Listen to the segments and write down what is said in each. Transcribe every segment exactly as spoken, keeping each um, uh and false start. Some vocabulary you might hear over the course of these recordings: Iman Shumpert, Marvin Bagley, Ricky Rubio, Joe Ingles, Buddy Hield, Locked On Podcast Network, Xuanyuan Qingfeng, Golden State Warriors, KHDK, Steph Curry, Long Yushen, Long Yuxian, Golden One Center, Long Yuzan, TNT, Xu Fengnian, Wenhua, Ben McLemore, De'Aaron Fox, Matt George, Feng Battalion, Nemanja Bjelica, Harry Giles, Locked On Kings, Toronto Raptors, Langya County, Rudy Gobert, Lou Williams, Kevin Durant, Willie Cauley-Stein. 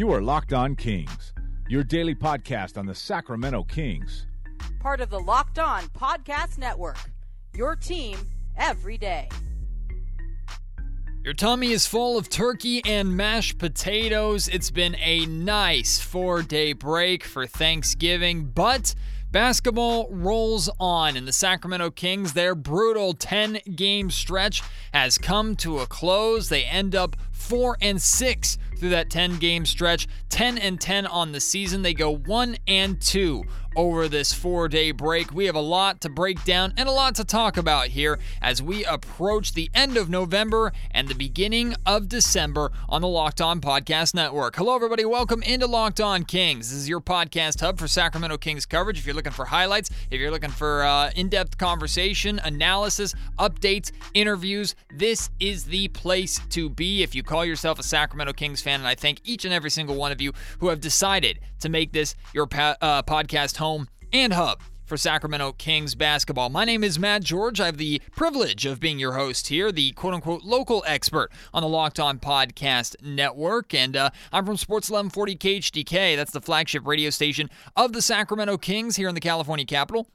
You are Locked On Kings, your daily podcast on the Sacramento Kings. Part of the Locked On Podcast Network, your team every day. Your tummy is full of turkey and mashed potatoes. It's been a nice four-day break for Thanksgiving, but basketball rolls on, and the Sacramento Kings, their brutal ten-game stretch has come to a close. They end up four and six through that ten-game stretch, ten and ten on the season. They go one and two over this four-day break. We have a lot to break down and a lot to talk about here as we approach the end of November and the beginning of December on the Locked On Podcast Network. Hello, everybody. Welcome into Locked On Kings. This is your podcast hub for Sacramento Kings coverage. If you're looking for highlights, if you're looking for uh, in-depth conversation, analysis, updates, interviews, this is the place to be. If you call yourself a Sacramento Kings fan, and I thank each and every single one of you who have decided to make this your pa- uh, podcast home and hub for Sacramento Kings basketball. My name is Matt George. I have the privilege of being your host here, the quote-unquote local expert on the Locked On Podcast Network, and uh, I'm from Sports eleven forty K H D K. That's the flagship radio station of the Sacramento Kings here in the California capital.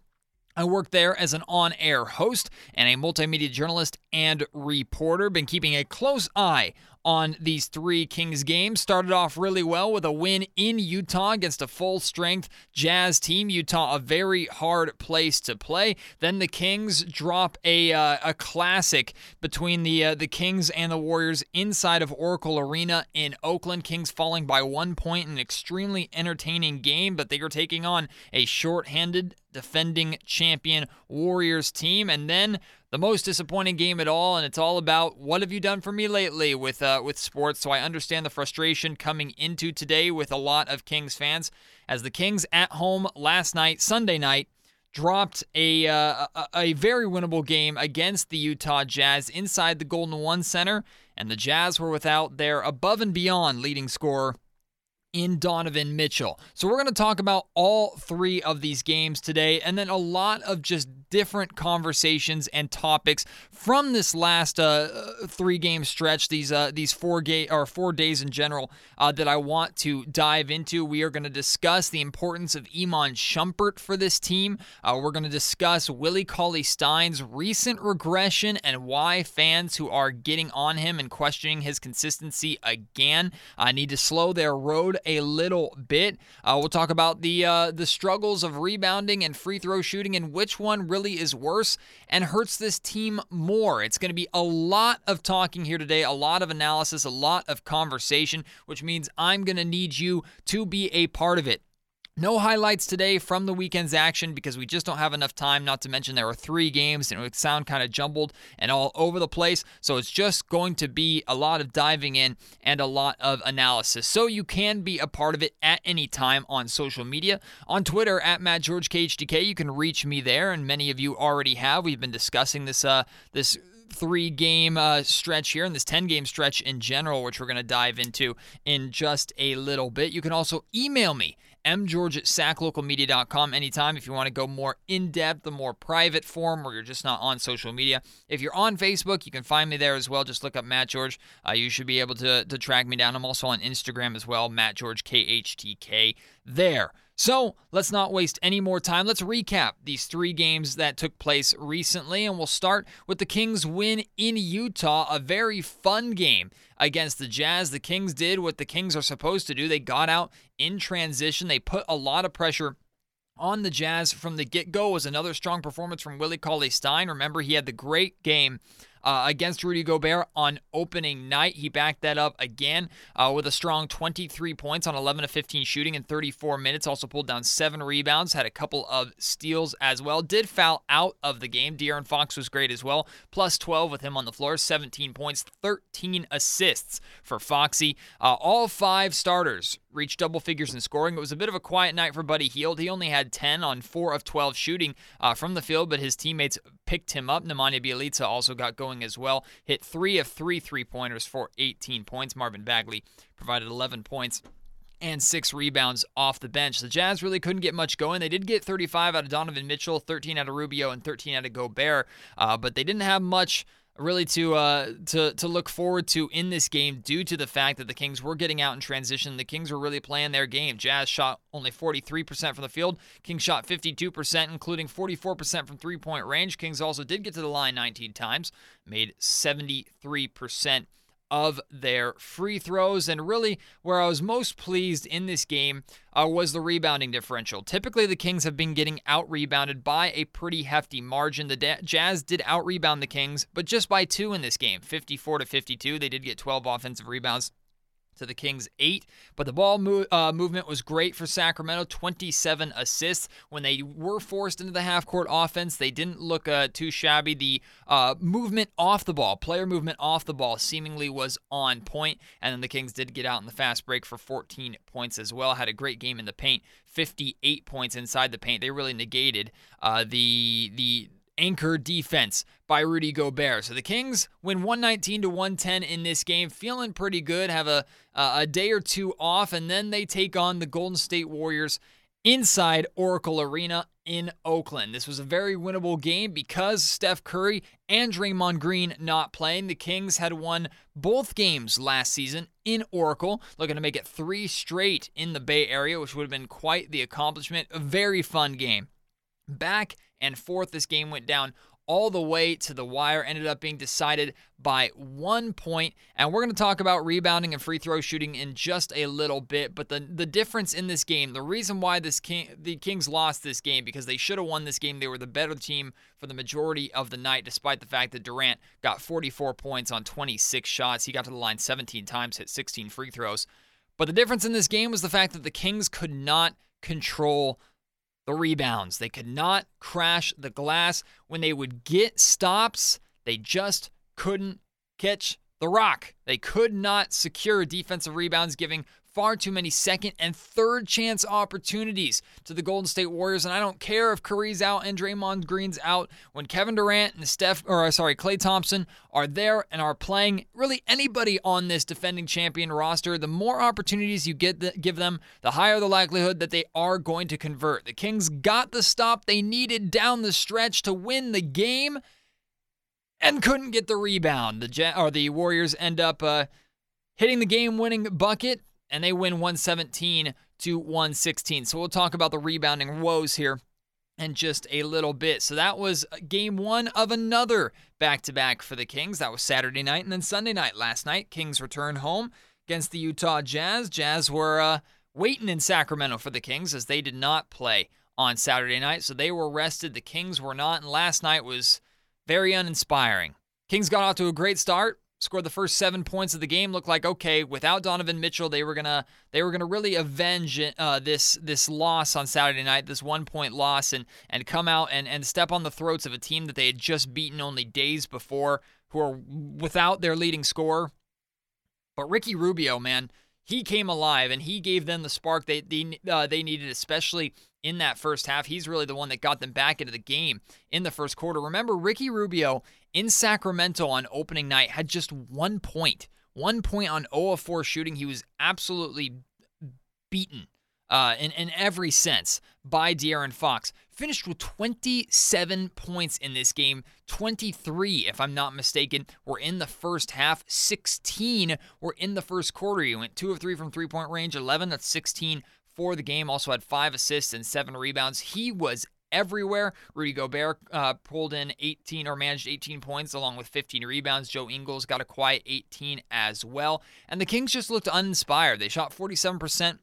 I work there as an on-air host and a multimedia journalist and reporter. Been keeping a close eye on these three Kings games. Started off really well with a win in Utah against a full-strength Jazz team. Utah, a very hard place to play. Then the Kings drop a uh, a classic between the uh, the Kings and the Warriors inside of Oracle Arena in Oakland. Kings falling by one point in an extremely entertaining game, but they are taking on a shorthanded defending champion Warriors team. And then the most disappointing game at all, and it's all about what have you done for me lately with uh, with sports. So I understand the frustration coming into today with a lot of Kings fans as the Kings at home last night, Sunday night, dropped a, uh, a a very winnable game against the Utah Jazz inside the Golden One Center, and the Jazz were without their above and beyond leading scorer in Donovan Mitchell. So we're going to talk about all three of these games today, and then a lot of just different conversations and topics from this last uh, three-game stretch, these uh, these four ga- or four days in general, uh, that I want to dive into. We are going to discuss the importance of Iman Shumpert for this team. Uh, we're going to discuss Willie Cauley-Stein's recent regression and why fans who are getting on him and questioning his consistency again uh, need to slow their road a little bit. Uh, we'll talk about the uh, the struggles of rebounding and free throw shooting and which one really is worse and hurts this team more. It's going to be a lot of talking here today, a lot of analysis, a lot of conversation, which means I'm going to need you to be a part of it. No highlights today from the weekend's action because we just don't have enough time, not to mention there are three games and it would sound kind of jumbled and all over the place. So it's just going to be a lot of diving in and a lot of analysis. So you can be a part of it at any time on social media. On Twitter, at Matt George K H D K, you can reach me there, and many of you already have. We've been discussing this uh, this three-game uh, stretch here and this ten-game stretch in general, which we're going to dive into in just a little bit. You can also email me, m george at sac local media dot com, anytime if you want to go more in-depth, the more private form where you're just not on social media. If you're on Facebook, you can find me there as well. Just look up Matt George. Uh, you should be able to, to track me down. I'm also on Instagram as well, Matt George K H T K there. So let's not waste any more time. Let's recap these three games that took place recently, and we'll start with the Kings' win in Utah, a very fun game against the Jazz. The Kings did what the Kings are supposed to do. They got out in transition. They put a lot of pressure on the Jazz from the get-go. It was another strong performance from Willie Cauley-Stein. Remember, he had the great game Uh, against Rudy Gobert on opening night. He backed that up again uh, with a strong twenty-three points on eleven of fifteen shooting in thirty-four minutes. Also pulled down seven rebounds, had a couple of steals as well. Did foul out of the game. De'Aaron Fox was great as well. Plus twelve with him on the floor. seventeen points, thirteen assists for Foxy. Uh, all five starters reached double figures in scoring. It was a bit of a quiet night for Buddy Hield. He only had ten on four of twelve shooting uh, from the field, but his teammates picked him up. Nemanja Bjelica also got going as well. Hit three of three three-pointers for eighteen points. Marvin Bagley provided eleven points and six rebounds off the bench. The Jazz really couldn't get much going. They did get thirty-five out of Donovan Mitchell, thirteen out of Rubio, and thirteen out of Gobert, uh, but they didn't have much really to uh, to to look forward to in this game, due to the fact that the Kings were getting out in transition. The Kings were really playing their game. Jazz shot only forty-three percent from the field. Kings shot fifty-two percent, including forty-four percent from three-point range. Kings also did get to the line nineteen times, made seventy-three percent of their free throws. And really, where I was most pleased in this game uh, was the rebounding differential. Typically, the Kings have been getting out-rebounded by a pretty hefty margin. The da- Jazz did out-rebound the Kings, but just by two in this game, fifty-four to fifty-two. They did get twelve offensive rebounds to the Kings, eight. But the ball mo- uh, movement was great for Sacramento, twenty-seven assists. When they were forced into the half-court offense, they didn't look uh, too shabby. The uh, movement off the ball, player movement off the ball, seemingly was on point. And then the Kings did get out in the fast break for fourteen points as well. Had a great game in the paint, fifty-eight points inside the paint. They really negated uh, the the... anchor defense by Rudy Gobert. So the Kings win one nineteen to one ten in this game, feeling pretty good, have a uh, a day or two off, and then they take on the Golden State Warriors inside Oracle Arena in Oakland. This was a very winnable game because Steph Curry and Draymond Green not playing. The Kings had won both games last season in Oracle, looking to make it three straight in the Bay Area, which would have been quite the accomplishment. A very fun game. Back and forth, this game went down all the way to the wire, ended up being decided by one point. And we're going to talk about rebounding and free throw shooting in just a little bit. But the, the difference in this game, the reason why this King, the Kings lost this game, because they should have won this game. They were the better team for the majority of the night, despite the fact that Durant got forty-four points on twenty-six shots. He got to the line seventeen times, hit sixteen free throws. But the difference in this game was the fact that the Kings could not control the rebounds. They could not crash the glass. When they would get stops, they just couldn't catch the rock. They could not secure defensive rebounds, giving far too many second and third chance opportunities to the Golden State Warriors. And I don't care if Curry's out and Draymond Green's out. When Kevin Durant and Steph, or sorry, Klay Thompson are there and are playing, really anybody on this defending champion roster, the more opportunities you get the, give them, the higher the likelihood that they are going to convert. The Kings got the stop they needed down the stretch to win the game and couldn't get the rebound. The or the Warriors end up uh, hitting the game-winning bucket, and they win one seventeen to one sixteen. So we'll talk about the rebounding woes here in just a little bit. So that was game one of another back-to-back for the Kings. That was Saturday night and then Sunday night. Last night, Kings return home against the Utah Jazz. Jazz were uh, waiting in Sacramento for the Kings, as they did not play on Saturday night. So they were rested. The Kings were not. And last night was very uninspiring. Kings got off to a great start. Scored the first seven points of the game. Looked like, okay, without Donovan Mitchell, they were gonna they were gonna really avenge uh, this this loss on Saturday night, this one point loss, and and come out and and step on the throats of a team that they had just beaten only days before, who are without their leading scorer. But Ricky Rubio, man, he came alive and he gave them the spark they they uh, they needed, especially in that first half. He's really the one that got them back into the game in the first quarter. Remember, Ricky Rubio in Sacramento on opening night had just one point. One point on zero of four shooting. He was absolutely beaten uh, in, in every sense by De'Aaron Fox. Finished with twenty-seven points in this game. twenty-three, if I'm not mistaken, were in the first half. sixteen were in the first quarter. He went two of three from three-point range. eleven, that's sixteen for the game, also had five assists and seven rebounds. He was everywhere. Rudy Gobert uh, pulled in eighteen, or managed eighteen points, along with fifteen rebounds. Joe Ingles got a quiet eighteen as well. And the Kings just looked uninspired. They shot forty-seven percent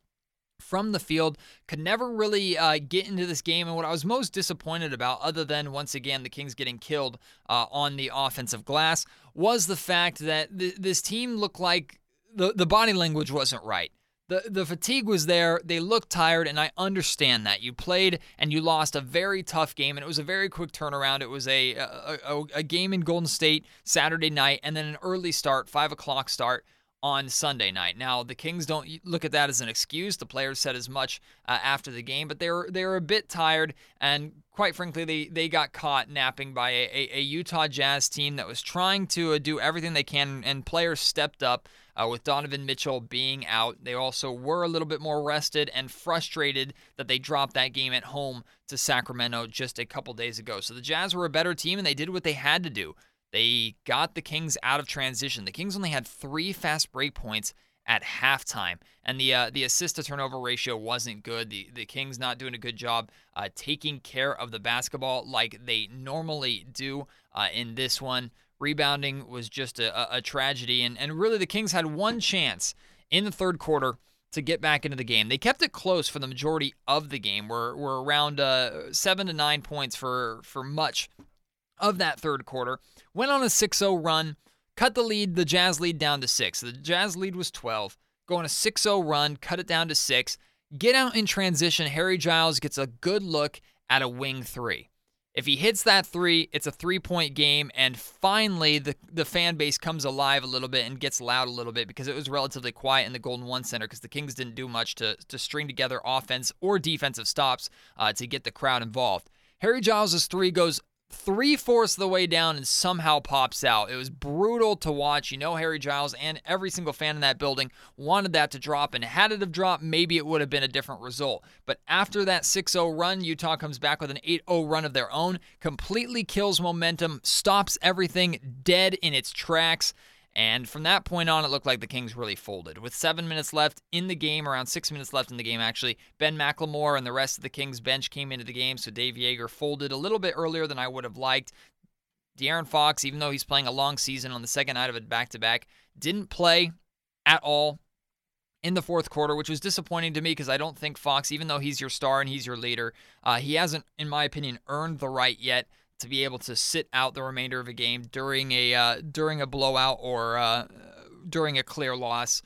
from the field, could never really uh, get into this game. And what I was most disappointed about, other than, once again, the Kings getting killed uh, on the offensive glass, was the fact that th- this team looked like the, the body language wasn't right. The the fatigue was there. They looked tired, and I understand that. You played and you lost a very tough game, and it was a very quick turnaround. It was a a, a, a game in Golden State Saturday night, and then an early start, five o'clock start on Sunday night. Now, the Kings don't look at that as an excuse. The players said as much uh, after the game, but they were, they were a bit tired, and quite frankly, they, they got caught napping by a, a, a Utah Jazz team that was trying to uh, do everything they can, and players stepped up. Uh, with Donovan Mitchell being out, they also were a little bit more rested and frustrated that they dropped that game at home to Sacramento just a couple days ago. So the Jazz were a better team, and they did what they had to do. They got the Kings out of transition. The Kings only had three fast break points at halftime, and the uh, the assist to turnover ratio wasn't good. The the Kings not doing a good job uh, taking care of the basketball like they normally do uh, in this one. Rebounding was just a, a tragedy, and, and really the Kings had one chance in the third quarter to get back into the game. They kept it close for the majority of the game. We're, we're around uh, seven to nine points for, for much of that third quarter. Went on a six oh run, cut the lead, the Jazz lead down to six. The Jazz lead was twelve. Go on a six oh run, cut it down to six. Get out in transition. Harry Giles gets a good look at a wing three. If he hits that three, it's a three-point game, and finally the, the fan base comes alive a little bit and gets loud a little bit because it was relatively quiet in the Golden One Center because the Kings didn't do much to, to string together offense or defensive stops uh, to get the crowd involved. Harry Giles' three goes three-fourths of the way down and somehow pops out. It was brutal to watch. You know, Harry Giles and every single fan in that building wanted that to drop, and had it have dropped, maybe it would have been a different result. But after that six oh run, Utah comes back with an eight oh run of their own, completely kills momentum, stops everything dead in its tracks, and from that point on, it looked like the Kings really folded. With seven minutes left in the game, around six minutes left in the game, actually, Ben McLemore and the rest of the Kings bench came into the game, so Dave Yeager folded a little bit earlier than I would have liked. De'Aaron Fox, even though he's playing a long season on the second night of a back-to-back, didn't play at all in the fourth quarter, which was disappointing to me because I don't think Fox, even though he's your star and he's your leader, uh, he hasn't, in my opinion, earned the right yet to be able to sit out the remainder of a game during a uh, during a blowout or uh, during a clear loss.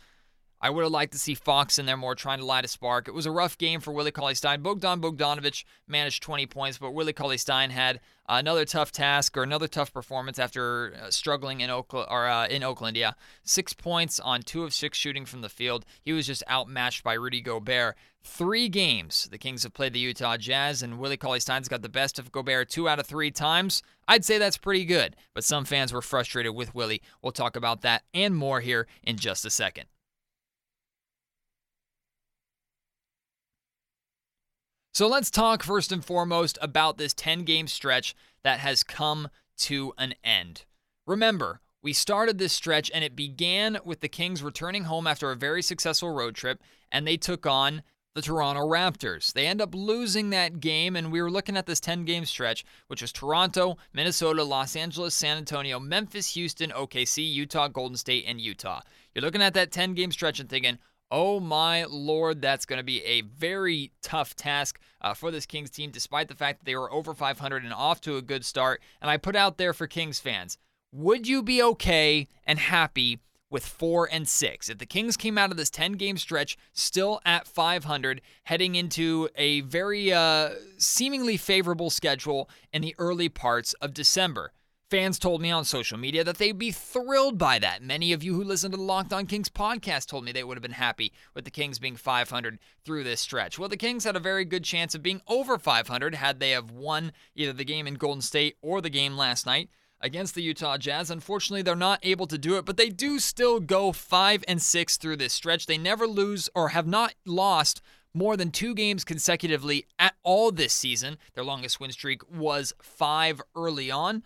I would have liked to see Fox in there more, trying to light a spark. It was a rough game for Willie Cauley-Stein. Bogdan Bogdanovich managed twenty points, but Willie Cauley-Stein had another tough task or another tough performance after uh, struggling in Oakland. Or uh, in Oakland, yeah, six points on two of six shooting from the field. He was just outmatched by Rudy Gobert. Three games the Kings have played the Utah Jazz, and Willie Cauley-Stein's got the best of Gobert two out of three times. I'd say that's pretty good, but some fans were frustrated with Willie. We'll talk about that and more here in just a second. So let's talk first and foremost about this ten-game stretch that has come to an end. Remember, we started this stretch, and it began with the Kings returning home after a very successful road trip, and they took on the Toronto Raptors. They end up losing that game, and we were looking at this ten-game stretch, which was Toronto, Minnesota, Los Angeles, San Antonio, Memphis, Houston, O K C, Utah, Golden State, and Utah. You're looking at that ten-game stretch and thinking, oh my lord, that's going to be a very tough task uh, for this Kings team, despite the fact that they were over five hundred and off to a good start. And I put out there for Kings fans, would you be okay and happy with four and six? If the Kings came out of this ten-game stretch still at five hundred, heading into a very uh, seemingly favorable schedule in the early parts of December. Fans told me on social media that they'd be thrilled by that. Many of you who listen to the Locked On Kings podcast told me they would have been happy with the Kings being five hundred through this stretch. Well, the Kings had a very good chance of being over five hundred had they have won either the game in Golden State or the game last night against the Utah Jazz. Unfortunately, they're not able to do it, but they do still go five and six through this stretch. They never lose or have not lost more than two games consecutively at all this season. Their longest win streak was five early on.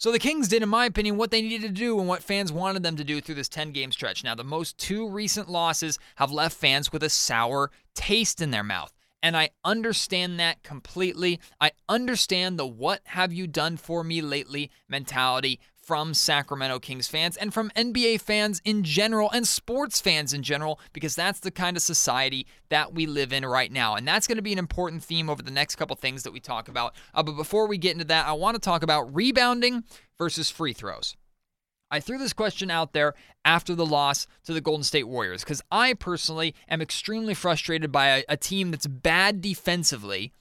So the Kings did, in my opinion, what they needed to do and what fans wanted them to do through this ten-game stretch. Now, the most two recent losses have left fans with a sour taste in their mouth, and I understand that completely. I understand the what-have-you-done-for-me-lately mentality from Sacramento Kings fans and from N B A fans in general and sports fans in general, because that's the kind of society that we live in right now. And that's going to be an important theme over the next couple things that we talk about. Uh, but before we get into that, I want to talk about rebounding versus free throws. I threw this question out there after the loss to the Golden State Warriors because I personally am extremely frustrated by a, a team that's bad defensively,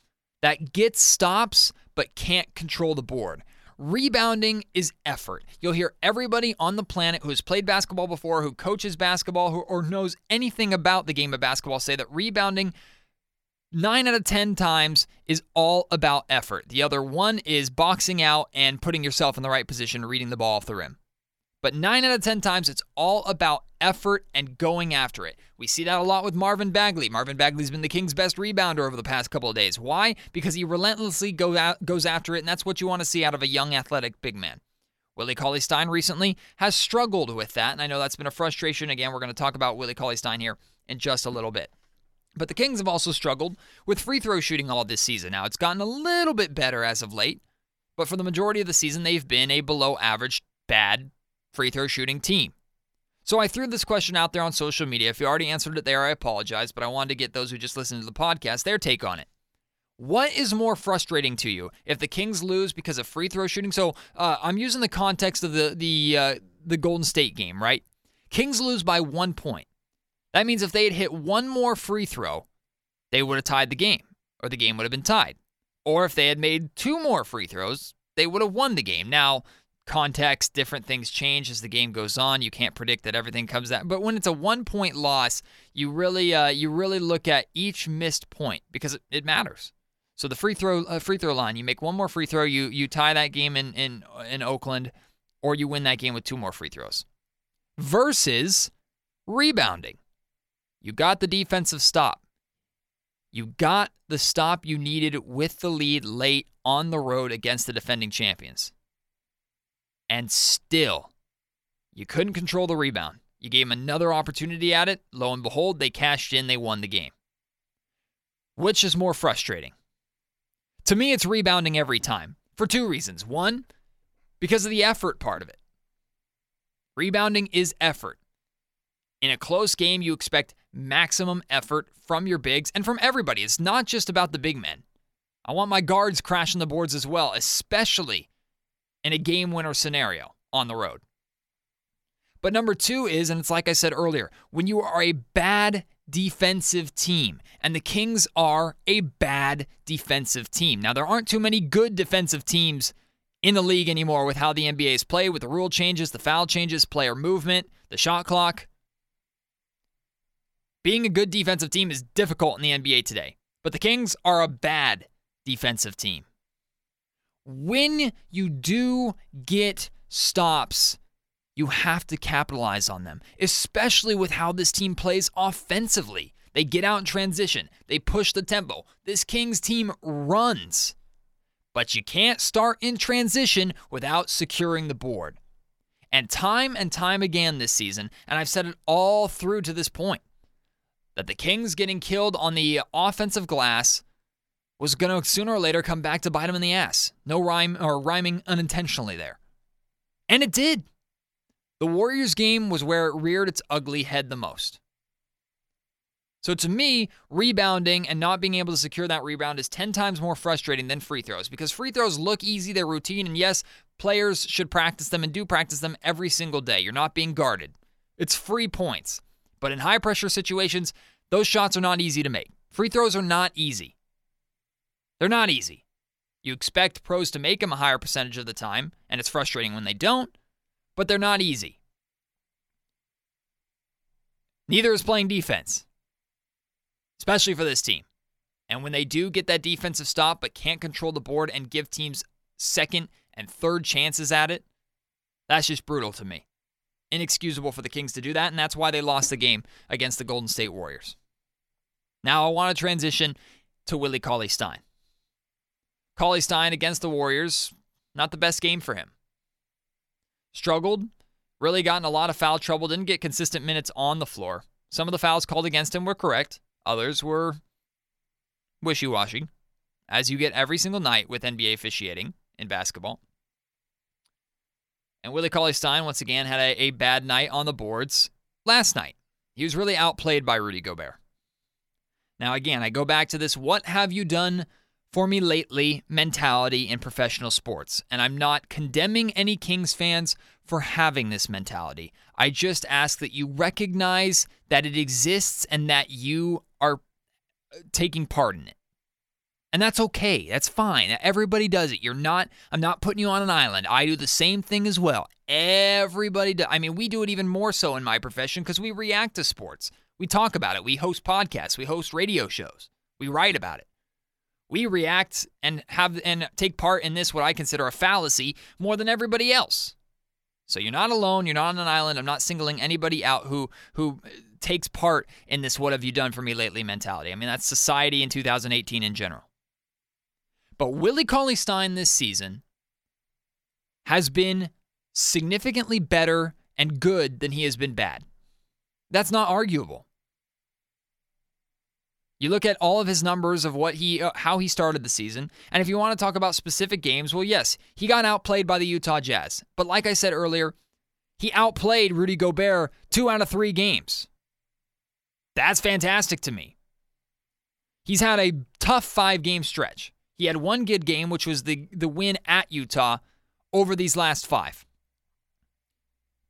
that gets stops but can't control the board. Rebounding is effort. You'll hear everybody on the planet who has played basketball before, who coaches basketball, who or knows anything about the game of basketball say that rebounding nine out of ten times is all about effort. The other one is boxing out and putting yourself in the right position, reading the ball off the rim. But nine out of ten times, it's all about effort and going after it. We see that a lot with Marvin Bagley. Marvin Bagley's been the Kings' best rebounder over the past couple of days. Why? Because he relentlessly go out, goes after it, and that's what you want to see out of a young athletic big man. Willie Cauley-Stein recently has struggled with that, and I know that's been a frustration. Again, we're going to talk about Willie Cauley-Stein here in just a little bit. But the Kings have also struggled with free throw shooting all this season. Now, it's gotten a little bit better as of late, but for the majority of the season, they've been a below-average, bad free throw shooting team. So I threw this question out there on social media. If you already answered it there, I apologize, but I wanted to get those who just listened to the podcast their take on it. What is more frustrating to you, if the Kings lose because of free throw shooting? So uh, I'm using the context of the the uh, the Golden State game, right? Kings lose by one point. That means if they had hit one more free throw, they would have tied the game, or the game would have been tied. Or if they had made two more free throws, they would have won the game. Now, context, different things change as the game goes on. You can't predict that everything comes out. But when it's a one-point loss, you really uh, you really look at each missed point because it, it matters. So the free throw uh, free throw line, you make one more free throw, you you tie that game in, in in Oakland, or you win that game with two more free throws. Versus rebounding. You got the defensive stop. You got the stop you needed with the lead late on the road against the defending champions. And still, you couldn't control the rebound. You gave them another opportunity at it. Lo and behold, they cashed in, they won the game. Which is more frustrating? To me, it's rebounding every time for two reasons. One, because of the effort part of it. Rebounding is effort. In a close game, you expect maximum effort from your bigs and from everybody. It's not just about the big men. I want my guards crashing the boards as well, especially in a game-winner scenario on the road. But number two is, and it's like I said earlier, when you are a bad defensive team, and the Kings are a bad defensive team. Now, there aren't too many good defensive teams in the league anymore with how the N B A is played, with the rule changes, the foul changes, player movement, the shot clock. Being a good defensive team is difficult in the N B A today, but the Kings are a bad defensive team. When you do get stops, you have to capitalize on them, especially with how this team plays offensively. They get out in transition. They push the tempo. This Kings team runs. But you can't start in transition without securing the board. And time and time again this season, and I've said it all through to this point, that the Kings getting killed on the offensive glass was going to sooner or later come back to bite them in the ass. No rhyme or rhyming unintentionally there. And it did. The Warriors game was where it reared its ugly head the most. So to me, rebounding and not being able to secure that rebound is ten times more frustrating than free throws, because free throws look easy, they're routine, and yes, players should practice them and do practice them every single day. You're not being guarded. It's free points. But in high-pressure situations, those shots are not easy to make. Free throws are not easy. They're not easy. You expect pros to make them a higher percentage of the time, and it's frustrating when they don't. But they're not easy. Neither is playing defense, especially for this team. And when they do get that defensive stop but can't control the board and give teams second and third chances at it, that's just brutal to me. Inexcusable for the Kings to do that, and that's why they lost the game against the Golden State Warriors. Now I want to transition to Willie Cauley-Stein. Cauley-Stein against the Warriors, not the best game for him. Struggled, really got in a lot of foul trouble, didn't get consistent minutes on the floor. Some of the fouls called against him were correct. Others were wishy-washy, as you get every single night with N B A officiating in basketball. And Willie Cauley-Stein, once again, had a, a bad night on the boards last night. He was really outplayed by Rudy Gobert. Now, again, I go back to this what have you done for me lately mentality in professional sports. And I'm not condemning any Kings fans for having this mentality. I just ask that you recognize that it exists and that you are taking part in it. And that's okay. That's fine. Everybody does it. You're not, I'm not putting you on an island. I do the same thing as well. Everybody does. I mean, we do it even more so in my profession because we react to sports. We talk about it. We host podcasts. We host radio shows. We write about it. We react and have and take part in this, what I consider a fallacy, more than everybody else. So you're not alone. You're not on an island. I'm not singling anybody out who who takes part in this what have you done for me lately mentality. I mean, that's society in two thousand eighteen in general. But Willie Cauley-Stein this season has been significantly better and good than he has been bad. That's not arguable. You look at all of his numbers of what he, uh, how he started the season, and if you want to talk about specific games, well, yes, he got outplayed by the Utah Jazz. But like I said earlier, he outplayed Rudy Gobert two out of three games. That's fantastic to me. He's had a tough five-game stretch. He had one good game, which was the, the win at Utah over these last five.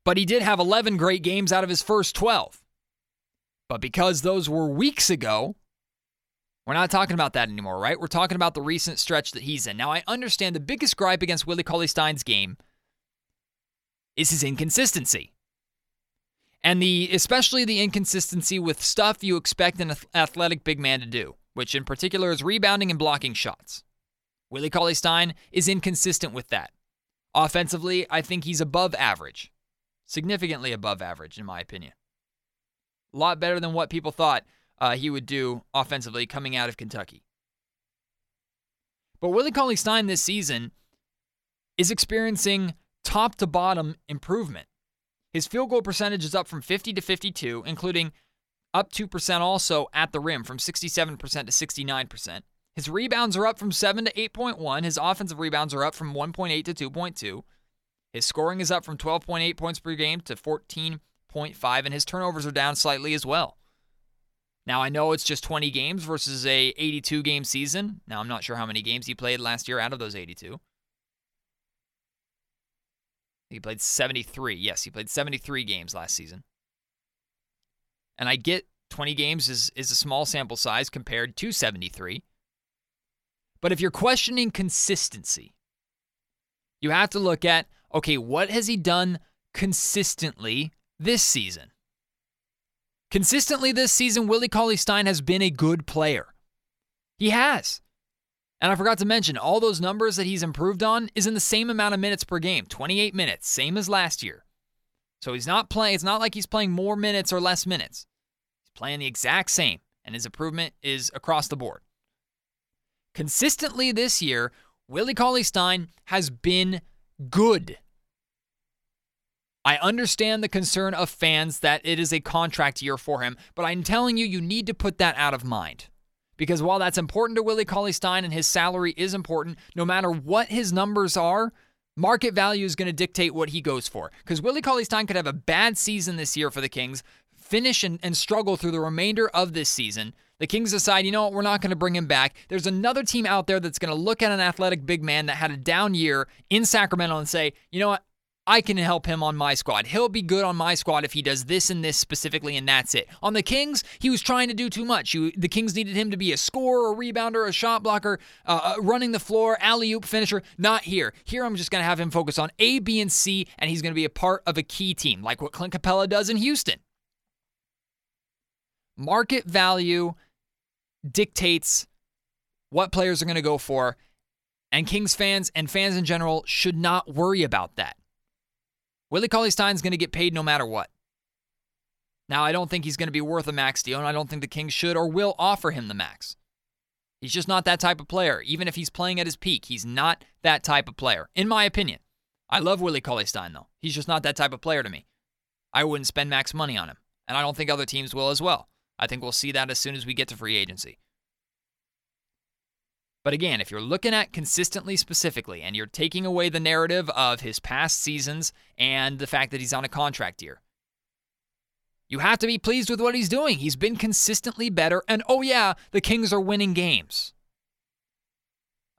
But he did have eleven great games out of his first twelve. But because those were weeks ago, we're not talking about that anymore, right? We're talking about the recent stretch that he's in. Now, I understand the biggest gripe against Willie Cauley-Stein's game is his inconsistency. And the especially the inconsistency with stuff you expect an athletic big man to do, which in particular is rebounding and blocking shots. Willie Cauley-Stein is inconsistent with that. Offensively, I think he's above average. Significantly above average, in my opinion. A lot better than what people thought uh, he would do offensively coming out of Kentucky. But Willie Cauley-Stein this season is experiencing top-to-bottom improvement. His field goal percentage is up from fifty to fifty-two, including up two percent also at the rim, from sixty-seven percent to sixty-nine percent. His rebounds are up from seven to eight point one. His offensive rebounds are up from one point eight to two point two. His scoring is up from twelve point eight points per game to fourteen point five, and his turnovers are down slightly as well. Now, I know it's just twenty games versus a eighty-two game season. Now, I'm not sure how many games he played last year out of those eighty-two. He played seventy-three. Yes, he played seventy-three games last season. And I get twenty games is, is a small sample size compared to seventy-three. But if you're questioning consistency, you have to look at, okay, what has he done consistently this season? Consistently this season, Willie Cauley-Stein has been a good player. He has. And I forgot to mention, all those numbers that he's improved on is in the same amount of minutes per game, twenty-eight minutes, same as last year. So he's not playing, it's not like he's playing more minutes or less minutes. He's playing the exact same, and his improvement is across the board. Consistently this year, Willie Cauley-Stein has been good. I understand the concern of fans that it is a contract year for him, but I'm telling you, you need to put that out of mind. Because while that's important to Willie Cauley-Stein and his salary is important, no matter what his numbers are, market value is going to dictate what he goes for. Because Willie Cauley-Stein could have a bad season this year for the Kings, finish and, and struggle through the remainder of this season. The Kings decide, you know what, we're not going to bring him back. There's another team out there that's going to look at an athletic big man that had a down year in Sacramento and say, you know what, I can help him on my squad. He'll be good on my squad if he does this and this specifically, and that's it. On the Kings, he was trying to do too much. You, the Kings needed him to be a scorer, a rebounder, a shot blocker, uh, running the floor, alley-oop finisher. Not here. Here, I'm just going to have him focus on A, B, and C, and he's going to be a part of a key team, like what Clint Capela does in Houston. Market value dictates what players are going to go for, and Kings fans and fans in general should not worry about that. Willie Cauley-Stein's going to get paid no matter what. Now, I don't think he's going to be worth a max deal, and I don't think the Kings should or will offer him the max. He's just not that type of player. Even if he's playing at his peak, he's not that type of player, in my opinion. I love Willie Cauley-Stein, though. He's just not that type of player to me. I wouldn't spend max money on him, and I don't think other teams will as well. I think we'll see that as soon as we get to free agency. But again, if you're looking at consistently specifically and you're taking away the narrative of his past seasons and the fact that he's on a contract year, you have to be pleased with what he's doing. He's been consistently better, and oh yeah, the Kings are winning games.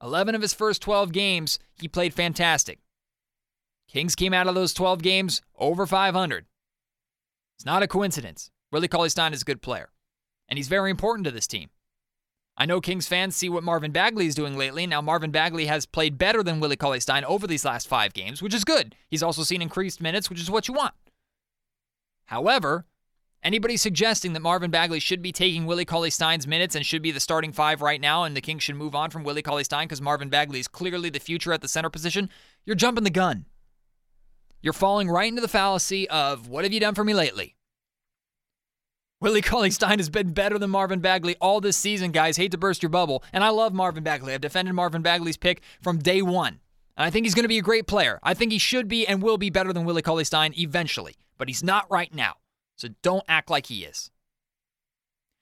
eleven of his first twelve games, he played fantastic. Kings came out of those twelve games over five hundred. It's not a coincidence. Willie Cauley-Stein is a good player, and he's very important to this team. I know Kings fans see what Marvin Bagley is doing lately. Now, Marvin Bagley has played better than Willie Cauley-Stein over these last five games, which is good. He's also seen increased minutes, which is what you want. However, anybody suggesting that Marvin Bagley should be taking Willie Cauley-Stein's minutes and should be the starting five right now and the Kings should move on from Willie Cauley-Stein because Marvin Bagley is clearly the future at the center position, you're jumping the gun. You're falling right into the fallacy of, what have you done for me lately? Willie Cauley-Stein has been better than Marvin Bagley all this season, guys. Hate to burst your bubble. And I love Marvin Bagley. I've defended Marvin Bagley's pick from day one. And I think he's going to be a great player. I think he should be and will be better than Willie Cauley-Stein eventually. But he's not right now. So don't act like he is.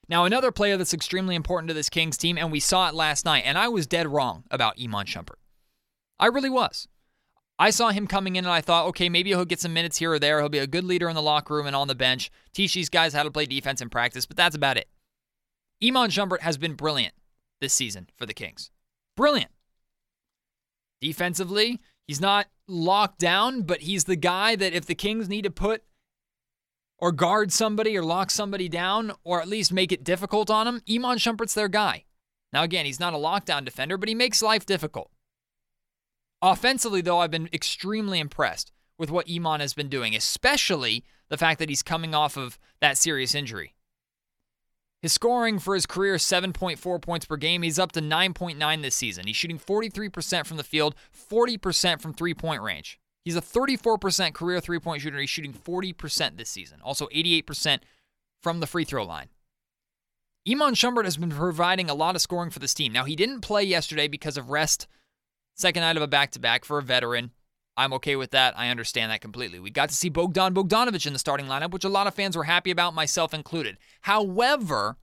Now, another player that's extremely important to this Kings team, and we saw it last night, and I was dead wrong about Iman Shumpert. I really was. I saw him coming in, and I thought, okay, maybe he'll get some minutes here or there. He'll be a good leader in the locker room and on the bench, teach these guys how to play defense in practice, but that's about it. Iman Shumpert has been brilliant this season for the Kings. Brilliant. Defensively, he's not locked down, but he's the guy that if the Kings need to put or guard somebody or lock somebody down or at least make it difficult on him, Iman Shumpert's their guy. Now, again, he's not a lockdown defender, but he makes life difficult. Offensively, though, I've been extremely impressed with what Iman has been doing, especially the fact that he's coming off of that serious injury. His scoring for his career is seven point four points per game. He's up to nine point nine this season. He's shooting forty-three percent from the field, forty percent from three-point range. He's a thirty-four percent career three-point shooter. He's shooting forty percent this season, also eighty-eight percent from the free throw line. Iman Shumpert has been providing a lot of scoring for this team. Now, he didn't play yesterday because of rest, second night of a back-to-back for a veteran. I'm okay with that. I understand that completely. We got to see Bogdan Bogdanovich in the starting lineup, which a lot of fans were happy about, myself included. However,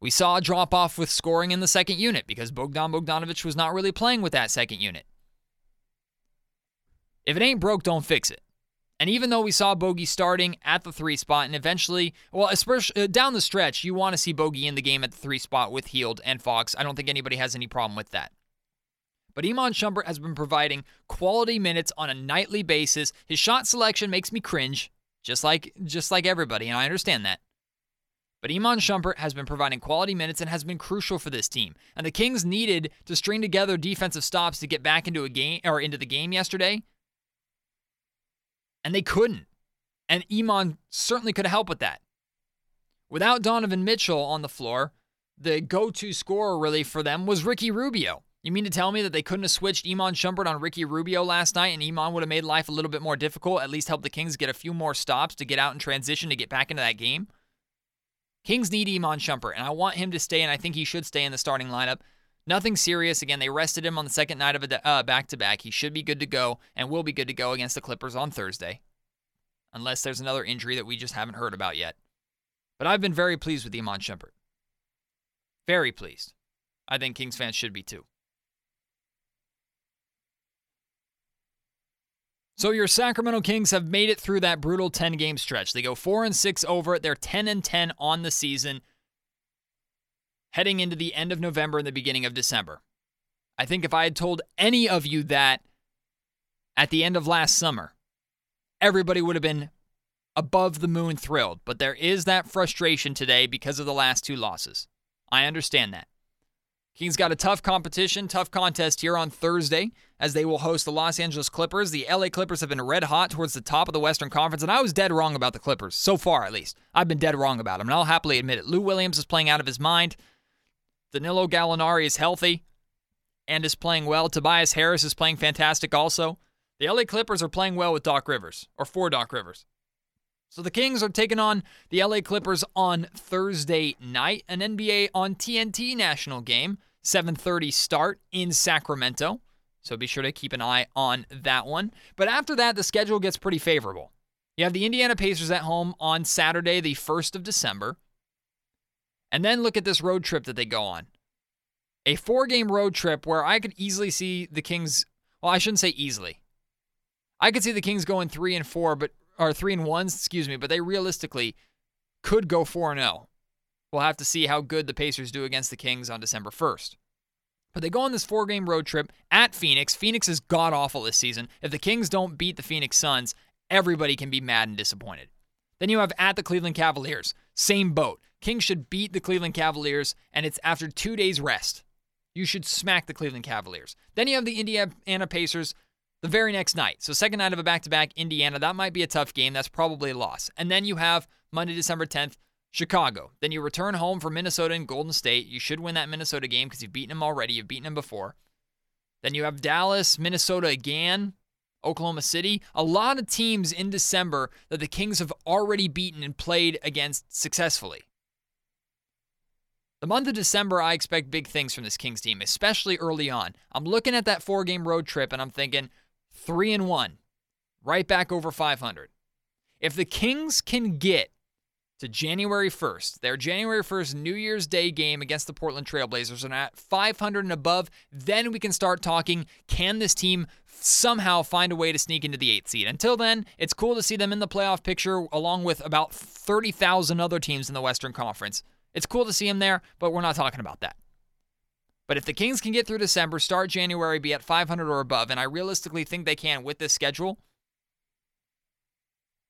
we saw a drop-off with scoring in the second unit because Bogdan Bogdanovich was not really playing with that second unit. If it ain't broke, don't fix it. And even though we saw Bogey starting at the three spot and eventually, well, especially down the stretch, you want to see Bogey in the game at the three spot with Hield and Fox. I don't think anybody has any problem with that. But Iman Shumpert has been providing quality minutes on a nightly basis. His shot selection makes me cringe, just like, just like everybody, and I understand that. But Iman Shumpert has been providing quality minutes and has been crucial for this team. And the Kings needed to string together defensive stops to get back into a game or into the game yesterday. And they couldn't. And Iman certainly could help with that. Without Donovan Mitchell on the floor, the go-to scorer really for them was Ricky Rubio. You mean to tell me that they couldn't have switched Iman Shumpert on Ricky Rubio last night and Iman would have made life a little bit more difficult, at least help the Kings get a few more stops to get out in transition to get back into that game? Kings need Iman Shumpert, and I want him to stay, and I think he should stay in the starting lineup. Nothing serious. Again, they rested him on the second night of a uh, back-to-back. He should be good to go and will be good to go against the Clippers on Thursday, unless there's another injury that we just haven't heard about yet. But I've been very pleased with Iman Shumpert. Very pleased. I think Kings fans should be too. So your Sacramento Kings have made it through that brutal ten-game stretch. They go four and six over it. They're ten and ten on the season, heading into the end of November and the beginning of December. I think if I had told any of you that at the end of last summer, everybody would have been above the moon thrilled. But there is that frustration today because of the last two losses. I understand that. Kings got a tough competition, tough contest here on Thursday as they will host the Los Angeles Clippers. The L A Clippers have been red hot towards the top of the Western Conference, and I was dead wrong about the Clippers, so far at least. I've been dead wrong about them, and I'll happily admit it. Lou Williams is playing out of his mind. Danilo Gallinari is healthy and is playing well. Tobias Harris is playing fantastic also. The L A Clippers are playing well with Doc Rivers, or for Doc Rivers. So the Kings are taking on the L A Clippers on Thursday night, an N B A on T N T national game, seven thirty start in Sacramento. So be sure to keep an eye on that one. But after that, the schedule gets pretty favorable. You have the Indiana Pacers at home on Saturday, the first of December. And then look at this road trip that they go on. A four-game road trip where I could easily see the Kings... Well, I shouldn't say easily. I could see the Kings going three and four, but or three and one, excuse me, but they realistically could go four and zero. We'll have to see how good the Pacers do against the Kings on December first. But they go on this four-game road trip at Phoenix. Phoenix is god-awful this season. If the Kings don't beat the Phoenix Suns, everybody can be mad and disappointed. Then you have at the Cleveland Cavaliers. Same boat. Kings should beat the Cleveland Cavaliers, and it's after two days rest. You should smack the Cleveland Cavaliers. Then you have the Indiana Pacers the very next night. So second night of a back-to-back, Indiana. That might be a tough game. That's probably a loss. And then you have Monday, December tenth, Chicago. Then you return home for Minnesota and Golden State. You should win that Minnesota game because you've beaten them already. You've beaten them before. Then you have Dallas, Minnesota again, Oklahoma City. A lot of teams in December that the Kings have already beaten and played against successfully. The month of December, I expect big things from this Kings team, especially early on. I'm looking at that four-game road trip, and I'm thinking three and one, right back over five hundred. If the Kings can get to January first, their January first New Year's Day game against the Portland Trailblazers, and at five hundred and above, then we can start talking, can this team somehow find a way to sneak into the eighth seed? Until then, it's cool to see them in the playoff picture along with about thirty thousand other teams in the Western Conference. It's cool to see them there, but we're not talking about that. But if the Kings can get through December, start January, be at five hundred or above, and I realistically think they can with this schedule,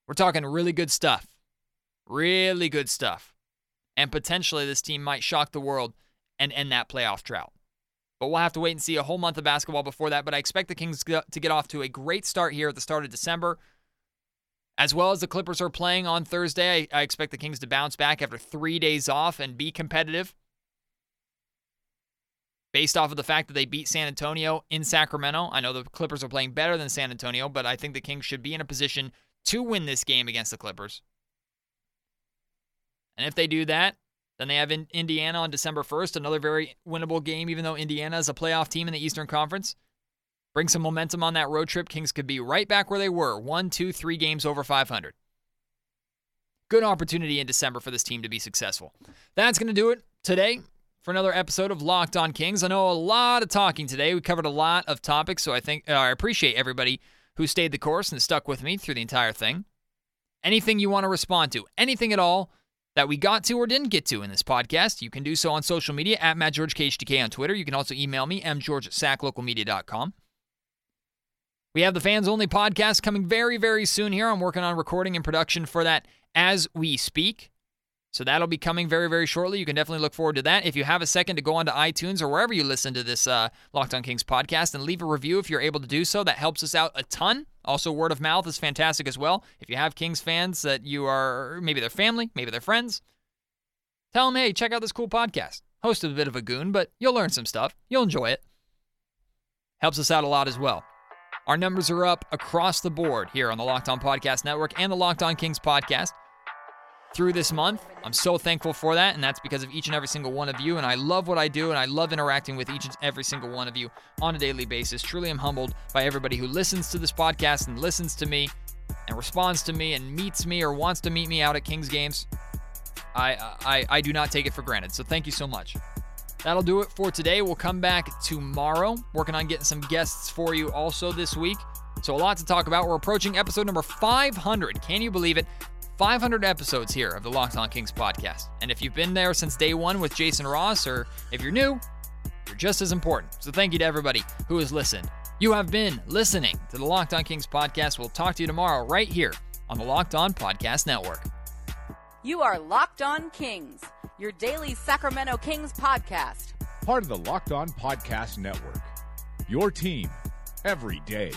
we're talking really good stuff. Really good stuff. And potentially this team might shock the world and end that playoff drought. But we'll have to wait and see a whole month of basketball before that. But I expect the Kings to get off to a great start here at the start of December. As well as the Clippers are playing on Thursday, I expect the Kings to bounce back after three days off and be competitive. Based off of the fact that they beat San Antonio in Sacramento, I know the Clippers are playing better than San Antonio, but I think the Kings should be in a position to win this game against the Clippers. And if they do that, then they have in Indiana on December first, another very winnable game, even though Indiana is a playoff team in the Eastern Conference. Bring some momentum on that road trip. Kings could be right back where they were, one, two, three games over five hundred. Good opportunity in December for this team to be successful. That's going to do it today for another episode of Locked On Kings. I know a lot of talking today. We covered a lot of topics, so I think uh, I appreciate everybody who stayed the course and stuck with me through the entire thing. Anything you want to respond to, anything at all that we got to or didn't get to in this podcast, you can do so on social media at Matt George K H D K on Twitter. You can also email me, mgeorge at sac local media dot com. We have the Fans Only podcast coming very, very soon here. I'm working on recording and production for that as we speak. So that'll be coming very, very shortly. You can definitely look forward to that. If you have a second to go onto iTunes or wherever you listen to this uh, Locked On Kings podcast and leave a review if you're able to do so, that helps us out a ton. Also, word of mouth is fantastic as well. If you have Kings fans that you are, maybe their family, maybe their friends, tell them, hey, check out this cool podcast. Host is a bit of a goon, but you'll learn some stuff. You'll enjoy it. Helps us out a lot as well. Our numbers are up across the board here on the Locked On Podcast Network and the Locked On Kings podcast through this month. I'm so thankful for that, and that's because of each and every single one of you, and I love what I do, and I love interacting with each and every single one of you on a daily basis. Truly, I'm humbled by everybody who listens to this podcast and listens to me and responds to me and meets me or wants to meet me out at Kings games. I, I, I do not take it for granted, so thank you so much. That'll do it for today. We'll come back tomorrow. Working on getting some guests for you also this week. So a lot to talk about. We're approaching episode number five hundred. Can you believe it? five hundred episodes here of the Locked On Kings podcast. And if you've been there since day one with Jason Ross, or if you're new, you're just as important. So thank you to everybody who has listened. You have been listening to the Locked On Kings podcast. We'll talk to you tomorrow right here on the Locked On Podcast Network. You are Locked On Kings, your daily Sacramento Kings podcast. Part of the Locked On Podcast Network. Your team every day.